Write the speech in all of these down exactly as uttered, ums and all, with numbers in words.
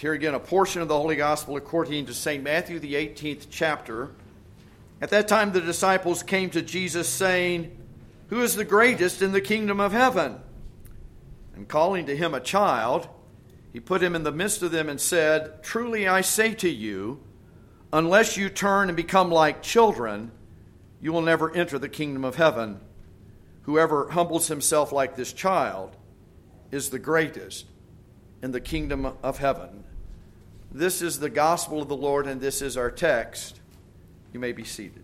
Here again, a portion of the Holy Gospel according to Saint Matthew, the eighteenth chapter. At that time, the disciples came to Jesus saying, "Who is the greatest in the kingdom of heaven?" And calling to him a child, he put him in the midst of them and said, "Truly I say to you, unless you turn and become like children, you will never enter the kingdom of heaven. Whoever humbles himself like this child is the greatest in the kingdom of heaven." This is the gospel of the Lord, and this is our text. You may be seated.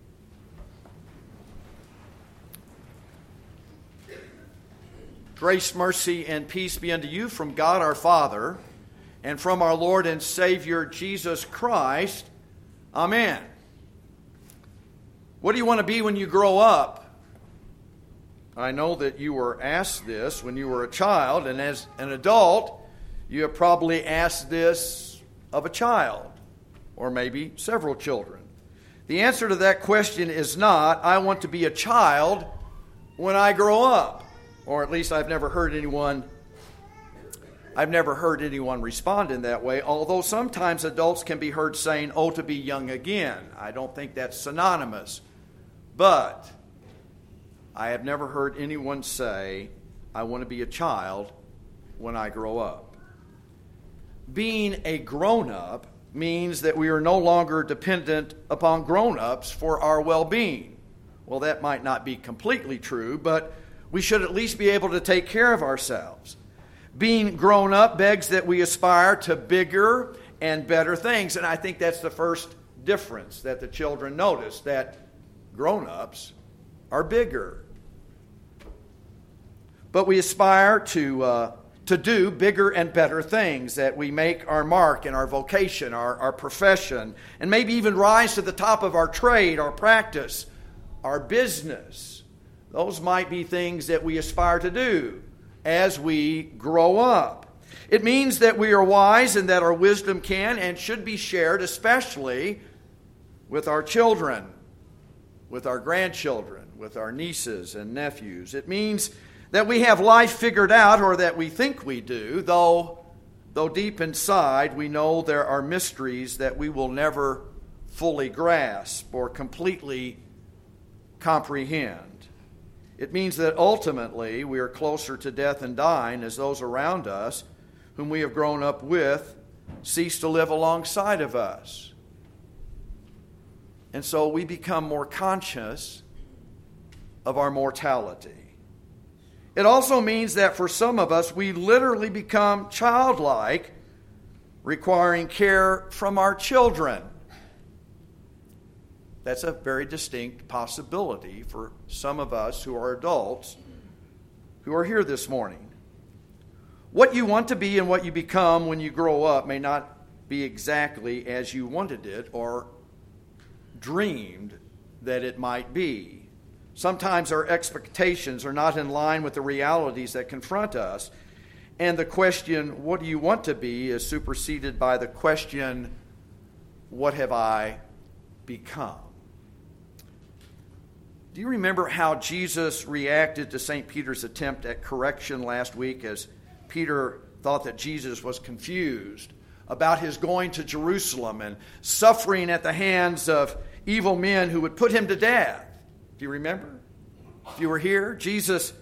Grace, mercy, and peace be unto you from God our Father and from our Lord and Savior Jesus Christ. Amen. What do you want to be when you grow up? I know that you were asked this when you were a child, and as an adult, you have probably asked this of a child, or maybe several children. The answer to that question is not, I want to be a child when I grow up. Or at least I've never heard anyone, I've never heard anyone respond in that way, although sometimes adults can be heard saying, oh, to be young again. I don't think that's synonymous. But I have never heard anyone say, I want to be a child when I grow up. Being a grown-up means that we are no longer dependent upon grown-ups for our well-being. Well, that might not be completely true, but we should at least be able to take care of ourselves. Being grown-up begs that we aspire to bigger and better things, and I think that's the first difference that the children notice, that grown-ups are bigger. But we aspire to uh, to do bigger and better things, that we make our mark in our vocation, our, our profession, and maybe even rise to the top of our trade, our practice, our business. Those might be things that we aspire to do as we grow up. It means that we are wise and that our wisdom can and should be shared, especially with our children, with our grandchildren, with our nieces and nephews. It means that we have life figured out, or that we think we do, though though deep inside we know there are mysteries that we will never fully grasp or completely comprehend. It means that ultimately we are closer to death and dying as those around us whom we have grown up with cease to live alongside of us. And so we become more conscious of our mortality. It also means that for some of us, we literally become childlike, requiring care from our children. That's a very distinct possibility for some of us who are adults who are here this morning. What you want to be and what you become when you grow up may not be exactly as you wanted it or dreamed that it might be. Sometimes our expectations are not in line with the realities that confront us. And the question, what do you want to be, is superseded by the question, what have I become? Do you remember how Jesus reacted to Saint Peter's attempt at correction last week as Peter thought that Jesus was confused about his going to Jerusalem and suffering at the hands of evil men who would put him to death? Do you remember? If you were here, Jesus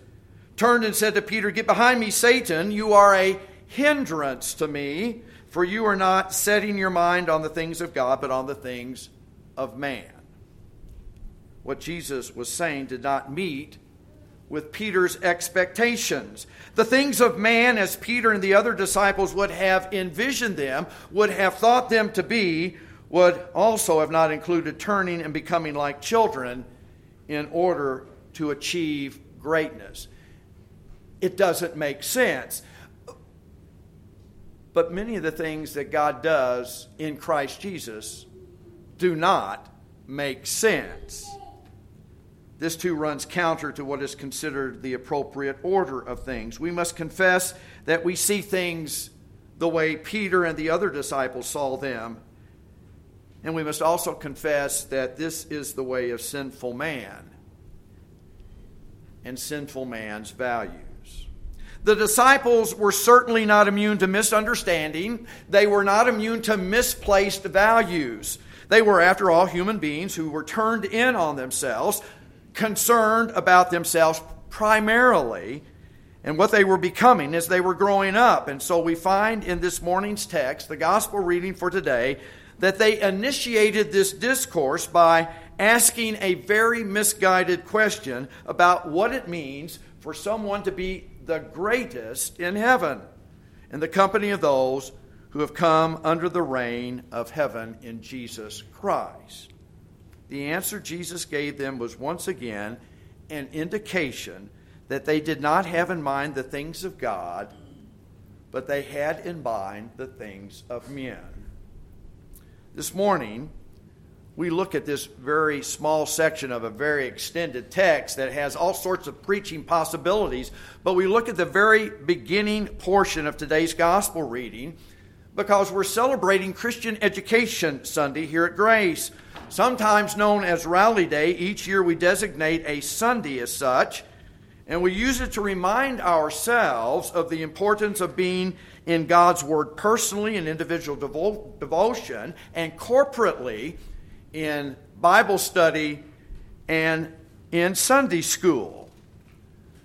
turned and said to Peter, "Get behind me, Satan. You are a hindrance to me, for you are not setting your mind on the things of God, but on the things of man." What Jesus was saying did not meet with Peter's expectations. The things of man, as Peter and the other disciples would have envisioned them, would have thought them to be, would also have not included turning and becoming like children in order to achieve greatness. It doesn't make sense. But many of the things that God does in Christ Jesus do not make sense. This too runs counter to what is considered the appropriate order of things. We must confess that we see things the way Peter and the other disciples saw them. And we must also confess that this is the way of sinful man and sinful man's values. The disciples were certainly not immune to misunderstanding. They were not immune to misplaced values. They were, after all, human beings who were turned in on themselves, concerned about themselves primarily, and what they were becoming as they were growing up. And so we find in this morning's text, the gospel reading for today, that they initiated this discourse by asking a very misguided question about what it means for someone to be the greatest in heaven, in the company of those who have come under the reign of heaven in Jesus Christ. The answer Jesus gave them was once again an indication that they did not have in mind the things of God, but they had in mind the things of men. This morning, we look at this very small section of a very extended text that has all sorts of preaching possibilities, but we look at the very beginning portion of today's gospel reading because we're celebrating Christian Education Sunday here at Grace. Sometimes known as Rally Day, each year we designate a Sunday as such, and we use it to remind ourselves of the importance of being in God's Word personally in individual devo- devotion and corporately in Bible study and in Sunday school.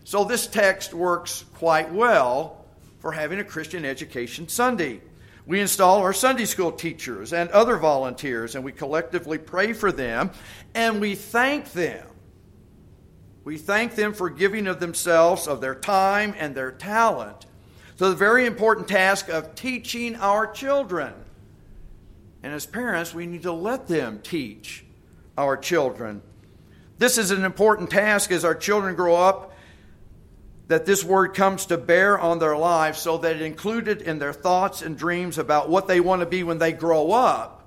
So this text works quite well for having a Christian Education Sunday. We install our Sunday school teachers and other volunteers, and we collectively pray for them, and we thank them. We thank them for giving of themselves, of their time, and their talent to the very important task of teaching our children. And as parents, we need to let them teach our children. This is an important task as our children grow up, that this word comes to bear on their lives so that it included in their thoughts and dreams about what they want to be when they grow up.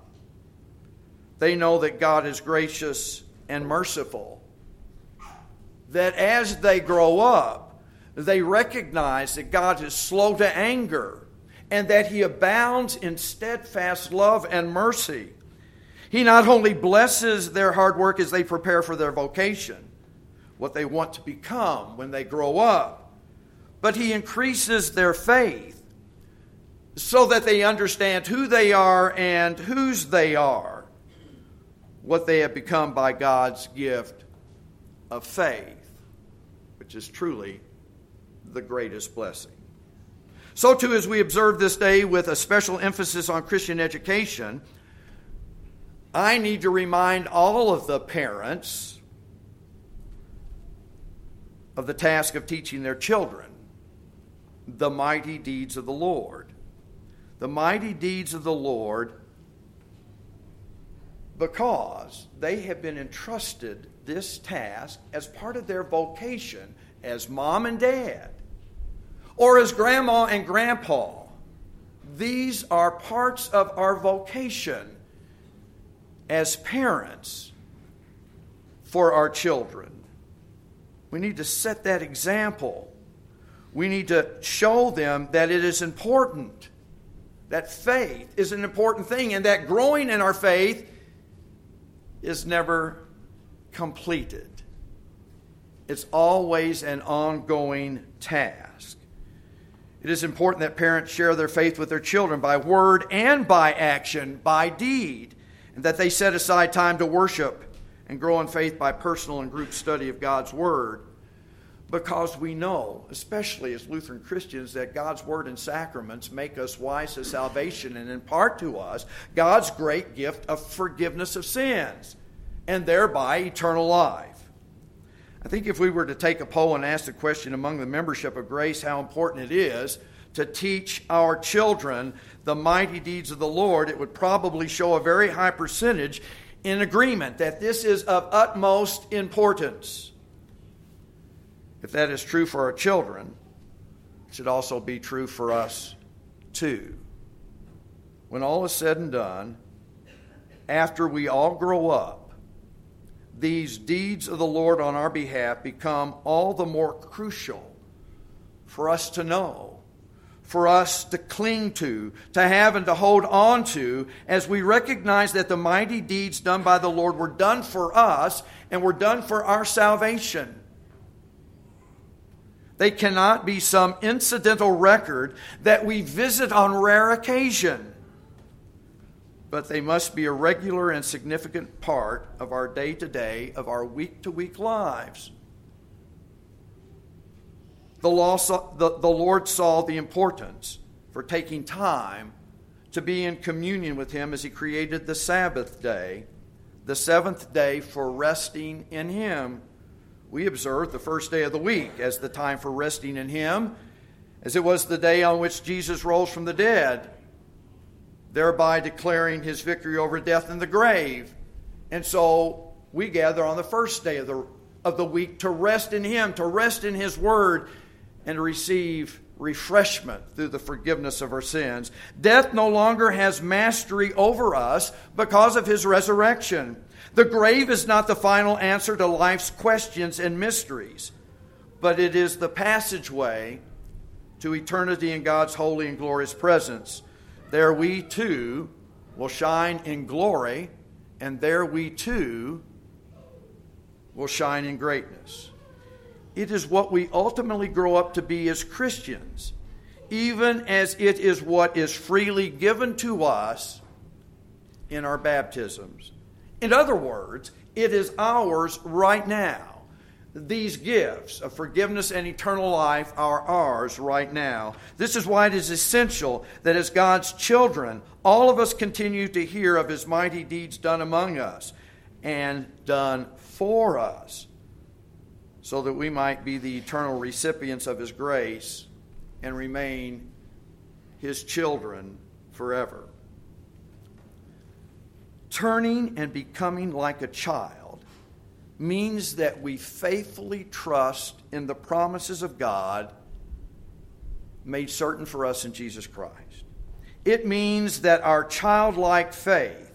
They know that God is gracious and merciful. That as they grow up, they recognize that God is slow to anger, and that he abounds in steadfast love and mercy. He not only blesses their hard work as they prepare for their vocation, what they want to become when they grow up, but he increases their faith so that they understand who they are and whose they are, what they have become by God's gift of faith, which is truly the greatest blessing. So too, as we observe this day with a special emphasis on Christian education, I need to remind all of the parents of the task of teaching their children the mighty deeds of the Lord. The mighty deeds of the Lord, because they have been entrusted this task as part of their vocation as mom and dad, or as grandma and grandpa. These are parts of our vocation as parents for our children. We need to set that example. We need to show them that it is important, that faith is an important thing, and that growing in our faith is never completed. It's always an ongoing task. It is important that parents share their faith with their children by word and by action, by deed, and that they set aside time to worship and grow in faith by personal and group study of God's Word, because we know, especially as Lutheran Christians, that God's Word and sacraments make us wise to salvation and impart to us God's great gift of forgiveness of sins and thereby eternal life. I think if we were to take a poll and ask the question among the membership of Grace how important it is to teach our children the mighty deeds of the Lord, it would probably show a very high percentage in agreement that this is of utmost importance. If that is true for our children, it should also be true for us too. When all is said and done, after we all grow up, these deeds of the Lord on our behalf become all the more crucial for us to know, for us to cling to, to have and to hold on to, as we recognize that the mighty deeds done by the Lord were done for us and were done for our salvation. They cannot be some incidental record that we visit on rare occasion, but they must be a regular and significant part of our day-to-day, of our week-to-week lives. The Lord saw the importance for taking time to be in communion with Him as He created the Sabbath day, the seventh day for resting in Him. We observe the first day of the week as the time for resting in Him, as it was the day on which Jesus rose from the dead, thereby declaring His victory over death and the grave. And so we gather on the first day of the, of the week to rest in Him, to rest in His Word, and to receive refreshment through the forgiveness of our sins. Death no longer has mastery over us because of His resurrection. The grave is not the final answer to life's questions and mysteries, but it is the passageway to eternity in God's holy and glorious presence. There we too will shine in glory, and there we too will shine in greatness. It is what we ultimately grow up to be as Christians, even as it is what is freely given to us in our baptisms. In other words, it is ours right now. These gifts of forgiveness and eternal life are ours right now. This is why it is essential that as God's children, all of us continue to hear of His mighty deeds done among us and done for us, so that we might be the eternal recipients of His grace and remain His children forever. Turning and becoming like a child means that we faithfully trust in the promises of God made certain for us in Jesus Christ. It means that our childlike faith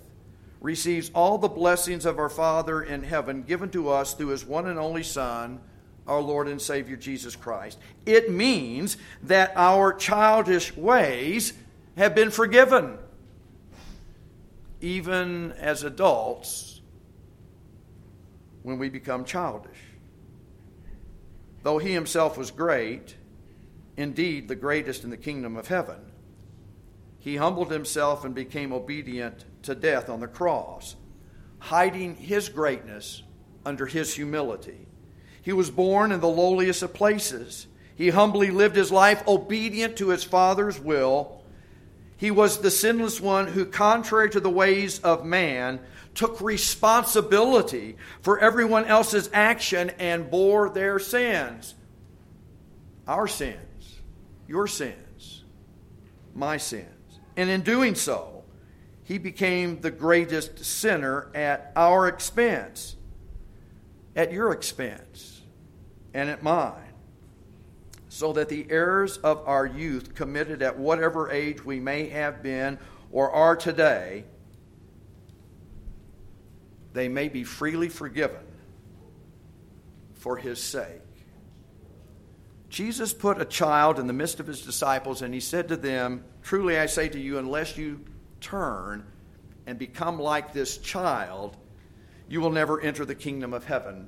receives all the blessings of our Father in heaven given to us through His one and only Son, our Lord and Savior Jesus Christ. It means that our childish ways have been forgiven. Even as adults, when we become childish. Though He Himself was great, indeed the greatest in the kingdom of heaven, He humbled Himself and became obedient to death on the cross, hiding His greatness under His humility. He was born in the lowliest of places. He humbly lived His life obedient to His Father's will. He was the sinless one who, contrary to the ways of man, took responsibility for everyone else's action and bore their sins. Our sins, your sins, my sins. And in doing so, He became the greatest sinner at our expense, at your expense, and at mine, so that the errors of our youth committed at whatever age we may have been or are today, they may be freely forgiven for His sake. Jesus put a child in the midst of His disciples, and He said to them, "Truly I say to you, unless you turn and become like this child, you will never enter the kingdom of heaven."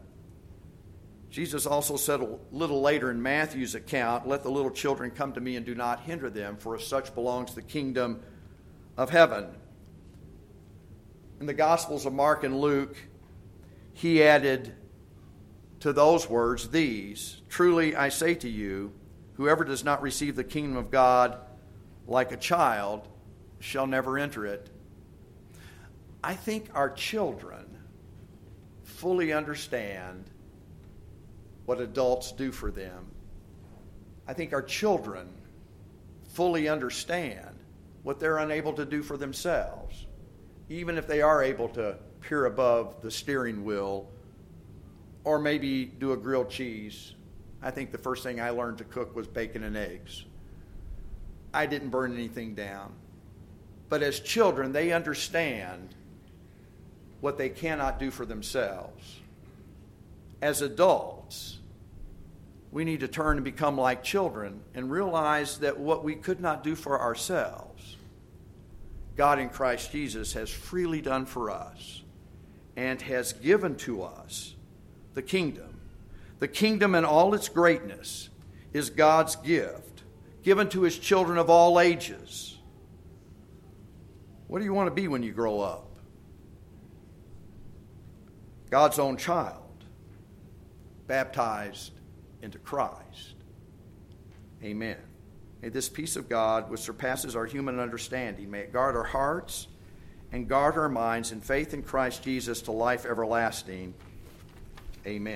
Jesus also said a little later in Matthew's account, "Let the little children come to me and do not hinder them, for as such belongs the kingdom of heaven." In the Gospels of Mark and Luke, He added to those words these, "Truly I say to you, whoever does not receive the kingdom of God like a child shall never enter it." I think our children fully understand what adults do for them. I think our children fully understand what they're unable to do for themselves, even if they are able to peer above the steering wheel or maybe do a grilled cheese. I think the first thing I learned to cook was bacon and eggs. I didn't burn anything down. But as children, they understand what they cannot do for themselves. As adults, we need to turn and become like children and realize that what we could not do for ourselves, God in Christ Jesus has freely done for us and has given to us the kingdom. The kingdom and all its greatness. is God's gift, given to his children of all ages. What do you want to be when you grow up? God's own child, baptized into Christ. Amen. May this peace of God, which surpasses our human understanding, may it guard our hearts and guard our minds in faith in Christ Jesus to life everlasting. Amen.